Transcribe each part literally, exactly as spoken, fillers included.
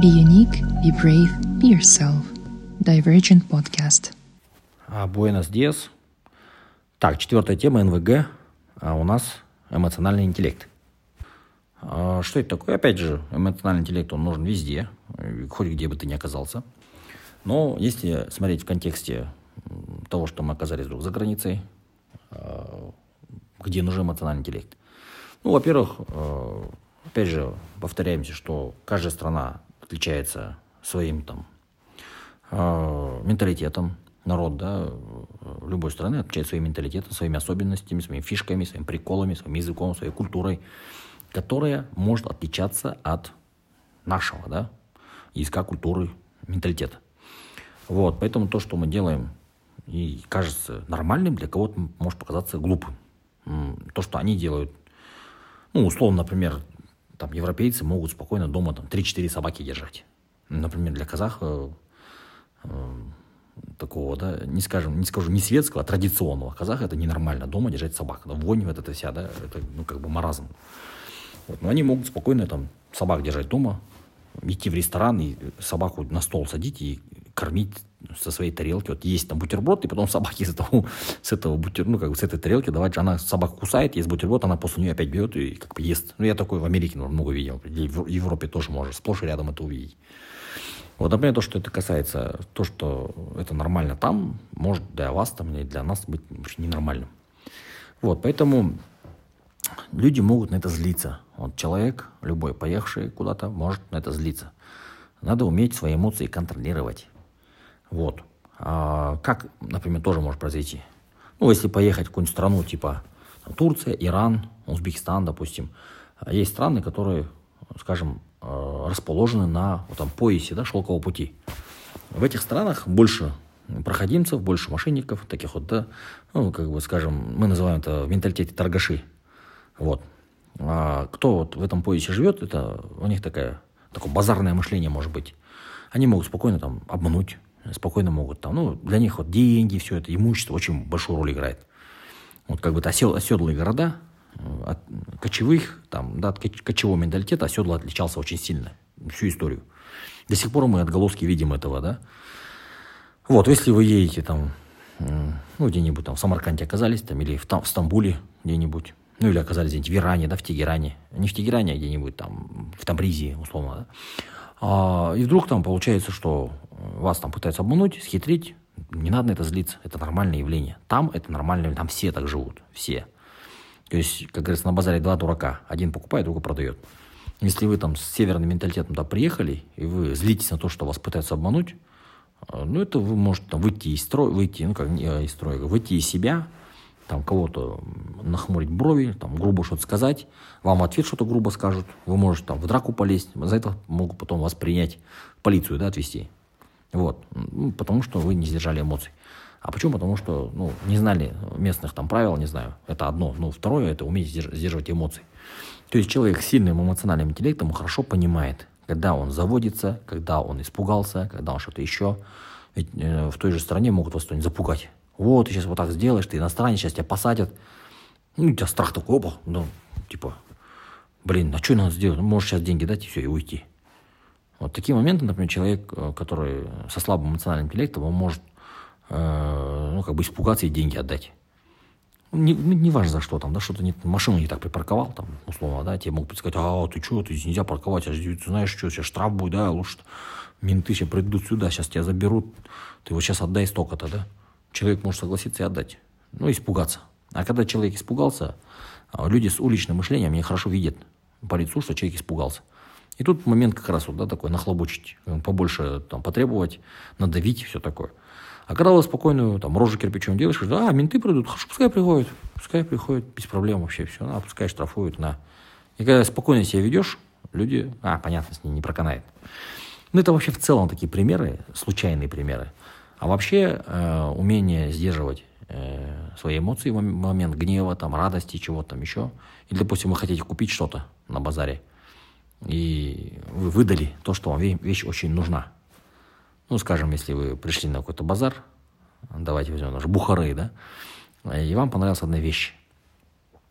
Be unique, be brave, be yourself. Divergent Podcast. Буэнос диас. Так, четвертая тема эн вэ гэ. А у нас эмоциональный интеллект. А что это такое? Опять же, эмоциональный интеллект, он нужен везде, хоть где бы ты ни оказался. Но если смотреть в контексте того, что мы оказались вдруг за границей, где нужен эмоциональный интеллект. Ну, во-первых, опять же, повторяемся, что каждая страна отличается своим там э, менталитетом. Народ, да, любой страны отличается своим менталитетом, своими особенностями, своими фишками, своими приколами, своим языком, своей культурой, которая может отличаться от нашего, да, языка, культуры, менталитета. Вот, поэтому то, что мы делаем и кажется нормальным, для кого-то может показаться глупым. То, что они делают, ну, условно, например, там европейцы могут спокойно дома там, три-четыре собаки держать. Например, для казаха э, такого, да, не, скажем, не скажу не светского, а традиционного казаха это ненормально дома держать собак. Да, вонь вот это вся, да, это ну, как бы маразм. Вот. Но они могут спокойно там, собак держать дома, идти в ресторан и собаку на стол садить и кормить со своей тарелки. Вот есть там бутерброд, и потом собаке с, того, с, этого бутер, ну, как бы с этой тарелки давать. Она собака кусает, есть бутерброд, она после нее опять бьет и как бы ест. Ну, я такое в Америке много видел. В Европе тоже можно сплошь и рядом это увидеть. Вот, например, то, что это касается, то, что это нормально там, может для вас там или для нас быть вообще ненормальным. Вот, поэтому люди могут на это злиться. Вот человек, любой поехавший куда-то, может на это злиться. Надо уметь свои эмоции контролировать. Вот. А как, например, тоже может произойти? Ну, если поехать в какую-нибудь страну, типа там, Турция, Иран, Узбекистан, допустим. Есть страны, которые, скажем, расположены на вот, там, поясе, да, Шёлкового пути. В этих странах больше проходимцев, больше мошенников, таких вот, да, ну, как бы, скажем, мы называем это в менталитете торгаши. Вот. А кто вот в этом поясе живет, это у них такая, такое базарное мышление может быть. Они могут спокойно там обмануть, спокойно могут там, ну, для них вот деньги, все это, имущество очень большую роль играет. Вот как бы это осел, оседлые города, от кочевых, там, да, от кочевого менталитета оседло отличался очень сильно, всю историю. До сих пор мы отголоски видим этого, да. Вот, если вы едете там, ну, где-нибудь там в Самарканде оказались, там, или в, там, в Стамбуле где-нибудь, ну, или оказались где-нибудь в Иране, да, в Тегеране. Не в Тегеране, а где-нибудь там, в Табризе, условно, да. А, и вдруг там получается, что вас там пытаются обмануть, схитрить. Не надо на это злиться. Это нормальное явление. Там это нормальное, там все так живут. Все. То есть, как говорится, на базаре два дурака. Один покупает, другой продает. Если вы там с северным менталитетом туда приехали, и вы злитесь на то, что вас пытаются обмануть, ну, это вы можете там, выйти из строя, выйти, ну, как из строя, выйти из себя, там кого-то нахмурить брови, там грубо что-то сказать, вам в ответ что-то грубо скажут, вы можете там в драку полезть, за это могут потом вас принять в полицию, да, отвезти. Вот, ну, потому что вы не сдержали эмоций. А почему? Потому что, ну, не знали местных там правил, не знаю, это одно, но второе, это уметь сдерживать эмоции. То есть человек с сильным эмоциональным интеллектом хорошо понимает, когда он заводится, когда он испугался, когда он что-то еще. Ведь э, в той же стране могут вас что-нибудь запугать. Вот, ты сейчас вот так сделаешь, ты иностранец, сейчас тебя посадят. Ну, у тебя страх такой, опа, ну, типа, блин, а что надо сделать? Ну, можешь сейчас деньги дать и все, и уйти. Вот такие моменты, например, человек, который со слабым эмоциональным интеллектом, он может, э, ну, как бы испугаться и деньги отдать. Не, не важно за что там, да, что-то не, машину не так припарковал, там, условно, да, тебе могут сказать, а, ты что, ты здесь нельзя парковать, а ты знаешь, что, сейчас штраф будет, да, лучше менты сейчас придут сюда, сейчас тебя заберут, ты вот сейчас отдай столько-то, да. Человек может согласиться и отдать, ну, испугаться. А когда человек испугался, люди с уличным мышлением не хорошо видят по лицу, что человек испугался. И тут момент как раз вот, да, такой, нахлобучить, побольше там, потребовать, надавить, все такое. А когда вы спокойную там, рожу кирпичом делаешь, говоришь, а, менты придут, хорошо, пускай приходят, пускай приходят, без проблем вообще все, а, пускай штрафуют, на. И когда спокойно себя ведешь, люди, а, понятно, с ней не проканает. Ну, это вообще в целом такие примеры, случайные примеры. А вообще э, умение сдерживать э, свои эмоции в момент гнева, там, радости, чего-то там еще. Или, допустим, вы хотите купить что-то на базаре, и вы выдали то, что вам вещь очень нужна. Ну, скажем, если вы пришли на какой-то базар, давайте возьмем даже Бухары, да, и вам понравилась одна вещь.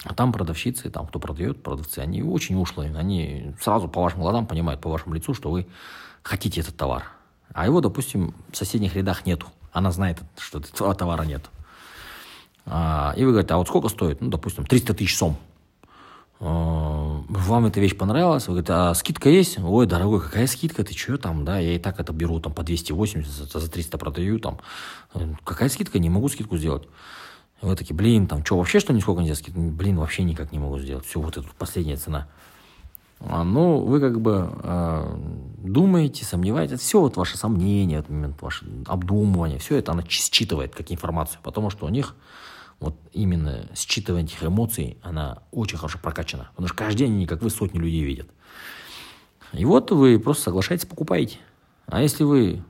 А там продавщицы, там кто продает, продавцы, они очень ушлые. Они сразу по вашим глазам понимают, по вашему лицу, что вы хотите этот товар. А его, допустим, в соседних рядах нету. Она знает, что этого товара нет. А, и вы говорите, а вот сколько стоит? Ну, допустим, триста тысяч сом. А, вам эта вещь понравилась? Вы говорите, а скидка есть? Ой, дорогой, какая скидка? Ты что там? Да, я и так это беру там по двести восемьдесят, за триста продаю. Там. Какая скидка? Не могу скидку сделать. Вы такие, блин, там, что, вообще что, нисколько нельзя скидку? Блин, вообще никак не могу сделать. Все, вот это последняя цена. А, ну, вы как бы э, думаете, сомневаетесь. Все вот ваши сомнения, этот момент, ваше обдумывание, все это она считывает как информацию. Потому что у них вот именно считывание этих эмоций, она очень хорошо прокачана. Потому что каждый день они, как вы, сотни людей видят. И вот вы просто соглашаетесь, покупаете. А если вы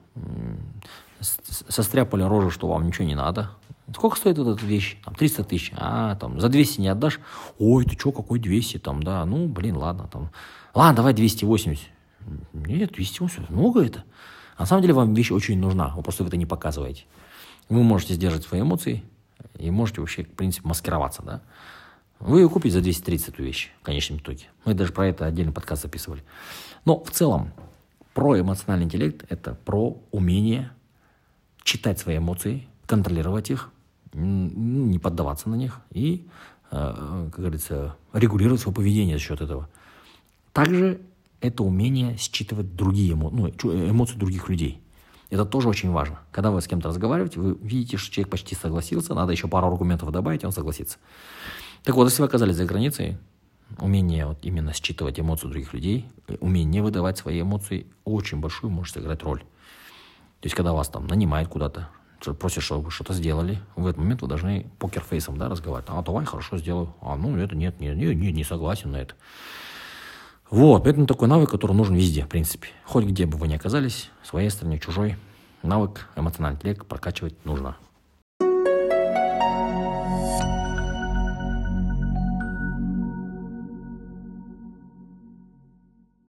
состряпали рожу, что вам ничего не надо... Сколько стоит вот эта вещь? Там, триста тысяч. А, там, за двести не отдашь? Ой, ты что, какой двести? Там, да, ну, блин, ладно. Там. Ладно, давай двести восемьдесят. Нет, двести восемьдесят, много это. А на самом деле вам вещь очень нужна. Вы просто это не показываете. Вы можете сдерживать свои эмоции и можете вообще, в принципе, маскироваться, да. Вы ее купите за двести тридцать эту вещь в конечном итоге. Мы даже про это отдельный подкаст записывали. Но в целом про эмоциональный интеллект – это про умение читать свои эмоции, контролировать их, не поддаваться на них и, как говорится, регулировать свое поведение за счет этого. Также это умение считывать другие эмо... ну, эмоции других людей. Это тоже очень важно. Когда вы с кем-то разговариваете, вы видите, что человек почти согласился, надо еще пару аргументов добавить, и он согласится. Так вот, если вы оказались за границей, умение вот именно считывать эмоции других людей, умение выдавать свои эмоции, очень большую может сыграть роль. То есть, когда вас там нанимают куда-то, просишь, чтобы вы что-то сделали, в этот момент вы должны покерфейсом, да, разговаривать. А, давай, хорошо, сделаю. А, ну, это нет, нет, нет, не согласен на это. Вот, поэтому такой навык, который нужен везде, в принципе. Хоть где бы вы ни оказались, в своей стране, чужой, навык эмоциональный интеллект прокачивать нужно.